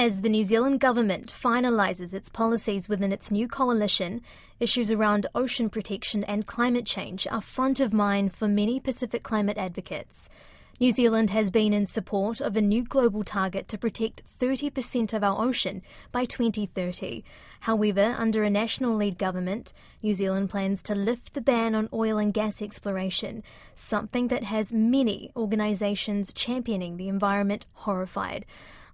As the New Zealand government finalises its policies within its new coalition, issues around ocean protection and climate change are front of mind for many Pacific climate advocates. New Zealand has been in support of a new global target to protect 30% of our ocean by 2030. However, under a national-led government, New Zealand plans to lift the ban on oil and gas exploration, something that has many organisations championing the environment horrified.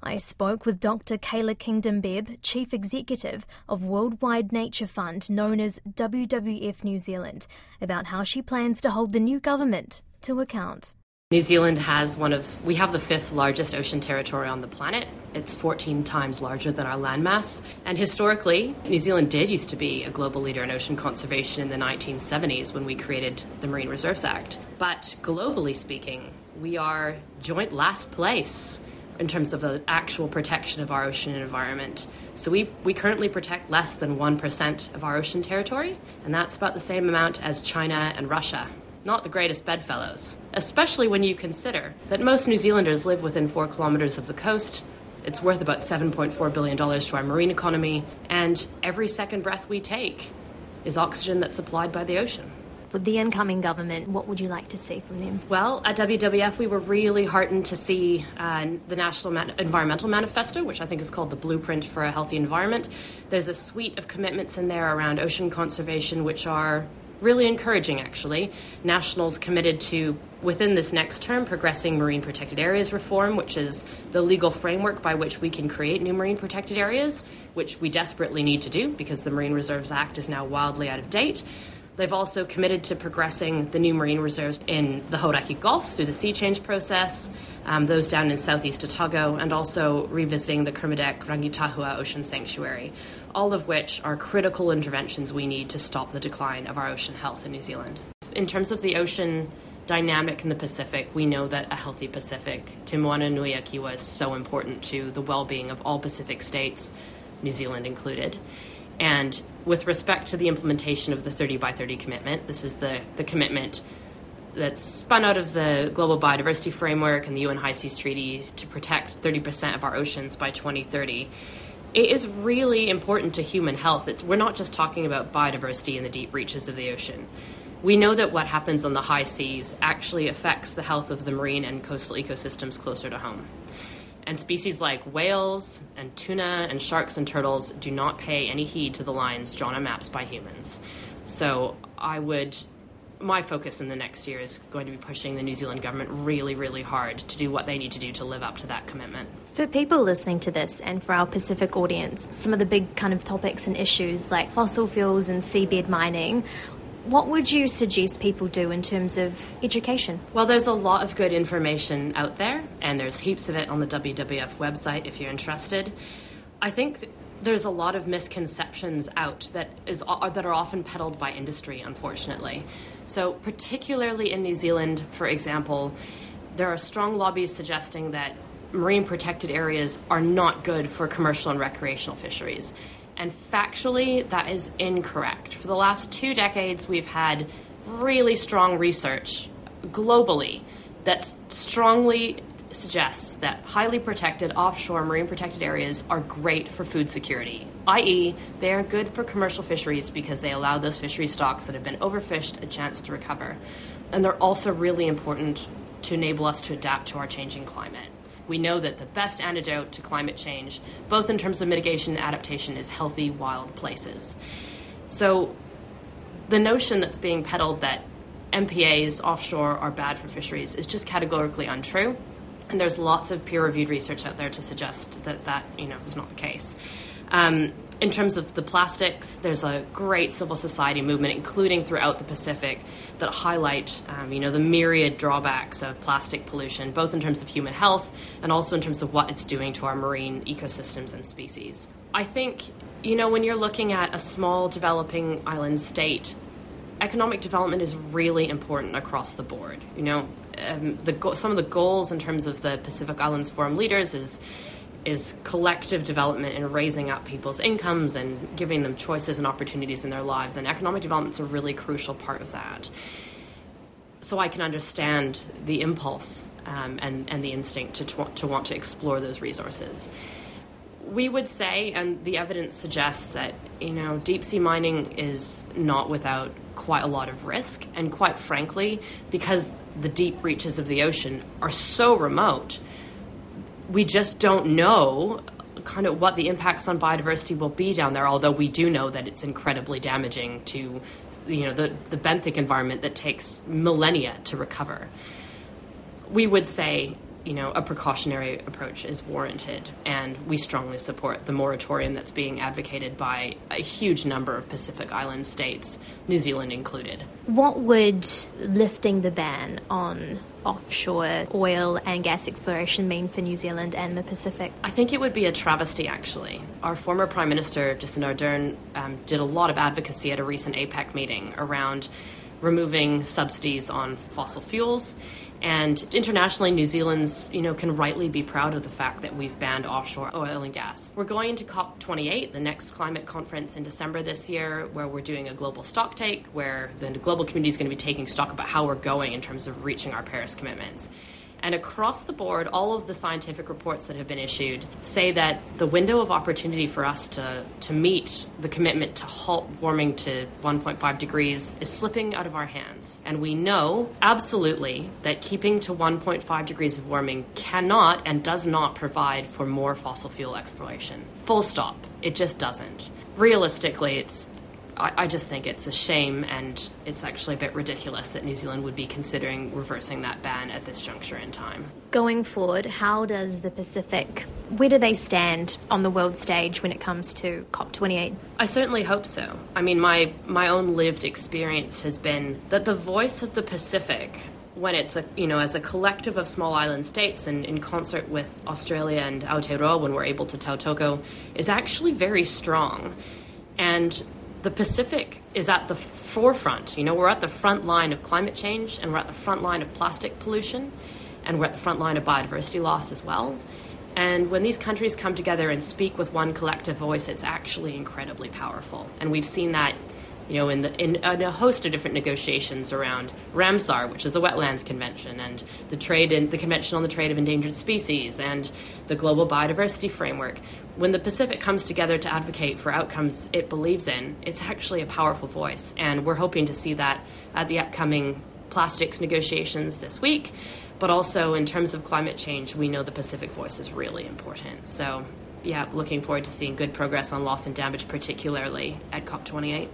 I spoke with Dr. Kayla Kingdom-Bebb, Chief Executive of Worldwide Nature Fund, known as WWF New Zealand, about how she plans to hold the new government to account. New Zealand has we have the fifth largest ocean territory on the planet. It's 14 times larger than our landmass. And historically, New Zealand used to be a global leader in ocean conservation in the 1970s when we created the Marine Reserves Act. But globally speaking, we are joint last place in terms of the actual protection of our ocean environment. So we currently protect less than 1% of our ocean territory, and that's about the same amount as China and Russia. Not the greatest bedfellows, especially when you consider that most New Zealanders live within 4 kilometres of the coast. It's worth about $7.4 billion to our marine economy, and every second breath we take is oxygen that's supplied by the ocean. With the incoming government, what would you like to see from them? Well, at WWF, we were really heartened to see the National Environmental Manifesto, which I think is called the Blueprint for a Healthy Environment. There's a suite of commitments in there around ocean conservation, which are really encouraging, actually. Nationals committed to, within this next term, progressing marine protected areas reform, which is the legal framework by which we can create new marine protected areas, which we desperately need to do because the Marine Reserves Act is now wildly out of date. They've also committed to progressing the new marine reserves in the Hauraki Gulf through the sea change process, those down in southeast Otago, and also revisiting the Kermadec Rangitahua Ocean Sanctuary, all of which are critical interventions we need to stop the decline of our ocean health in New Zealand. In terms of the ocean dynamic in the Pacific, we know that a healthy Pacific, Te Moana nui a Kiwa, is so important to the well-being of all Pacific states, New Zealand included. And with respect to the implementation of the 30 by 30 commitment, this is the commitment that's spun out of the Global Biodiversity Framework and the UN High Seas Treaty to protect 30% of our oceans by 2030. It is really important to human health. We're not just talking about biodiversity in the deep reaches of the ocean. We know that what happens on the high seas actually affects the health of the marine and coastal ecosystems closer to home. And species like whales and tuna and sharks and turtles do not pay any heed to the lines drawn on maps by humans. So my focus in the next year is going to be pushing the New Zealand government really, really hard to do what they need to do to live up to that commitment. For people listening to this and for our Pacific audience, some of the big kind of topics and issues like fossil fuels and seabed mining, what would you suggest people do in terms of education? Well, there's a lot of good information out there, and there's heaps of it on the WWF website if you're interested. I think there's a lot of misconceptions out that are often peddled by industry, unfortunately. So particularly in New Zealand, for example, there are strong lobbies suggesting that marine protected areas are not good for commercial and recreational fisheries. And factually, that is incorrect. For the last 2 decades, we've had really strong research globally that strongly suggests that highly protected offshore marine protected areas are great for food security, i.e. they are good for commercial fisheries because they allow those fishery stocks that have been overfished a chance to recover. And they're also really important to enable us to adapt to our changing climate. We know that the best antidote to climate change, both in terms of mitigation and adaptation, is healthy wild places. So the notion that's being peddled that MPAs offshore are bad for fisheries is just categorically untrue. And there's lots of peer-reviewed research out there to suggest that is not the case. In terms of the plastics, there's a great civil society movement, including throughout the Pacific, that highlight the myriad drawbacks of plastic pollution, both in terms of human health and also in terms of what it's doing to our marine ecosystems and species. I think, when you're looking at a small developing island state, economic development is really important across the board. Some of the goals in terms of the Pacific Islands Forum leaders is collective development and raising up people's incomes and giving them choices and opportunities in their lives. And economic development's a really crucial part of that. So I can understand the impulse and the instinct to want to explore those resources. we would say, and the evidence suggests that, you know, deep sea mining is not without quite a lot of risk. And quite frankly, because the deep reaches of the ocean are so remote, we just don't know kind of what the impacts on biodiversity will be down there, although we do know that it's incredibly damaging to, you know, the benthic environment that takes millennia to recover. We would say, you know, a precautionary approach is warranted, and we strongly support the moratorium that's being advocated by a huge number of Pacific Island states, New Zealand included. What would lifting the ban on offshore oil and gas exploration mean for New Zealand and the Pacific? I think it would be a travesty, actually. Our former Prime Minister, Jacinda Ardern, did a lot of advocacy at a recent APEC meeting around removing subsidies on fossil fuels. And internationally, New Zealand's, you know, can rightly be proud of the fact that we've banned offshore oil and gas. We're going to COP28, the next climate conference in December this year, where we're doing a global stock take, where the global community is going to be taking stock about how we're going in terms of reaching our Paris commitments. And across the board, all of the scientific reports that have been issued say that the window of opportunity for us to meet the commitment to halt warming to 1.5 degrees is slipping out of our hands. And we know absolutely that keeping to 1.5 degrees of warming cannot and does not provide for more fossil fuel exploration. Full stop. It just doesn't. Realistically, I just think it's a shame, and it's actually a bit ridiculous that New Zealand would be considering reversing that ban at this juncture in time. Going forward, how does the Pacific, where do they stand on the world stage when it comes to COP28? I certainly hope so. I mean, my own lived experience has been that the voice of the Pacific, when it's a, you know, as a collective of small island states and in concert with Australia and Aotearoa when we're able to tautoko, is actually very strong. And the Pacific is at the forefront. You know, we're at the front line of climate change, and we're at the front line of plastic pollution, and we're at the front line of biodiversity loss as well. And when these countries come together and speak with one collective voice, it's actually incredibly powerful. And we've seen that, you know, in a host of different negotiations around Ramsar, which is a wetlands convention, and the Convention on the Trade of Endangered Species, and the Global Biodiversity Framework. When the Pacific comes together to advocate for outcomes it believes in, it's actually a powerful voice. And we're hoping to see that at the upcoming plastics negotiations this week. But also in terms of climate change, we know the Pacific voice is really important. So, yeah, looking forward to seeing good progress on loss and damage, particularly at COP28.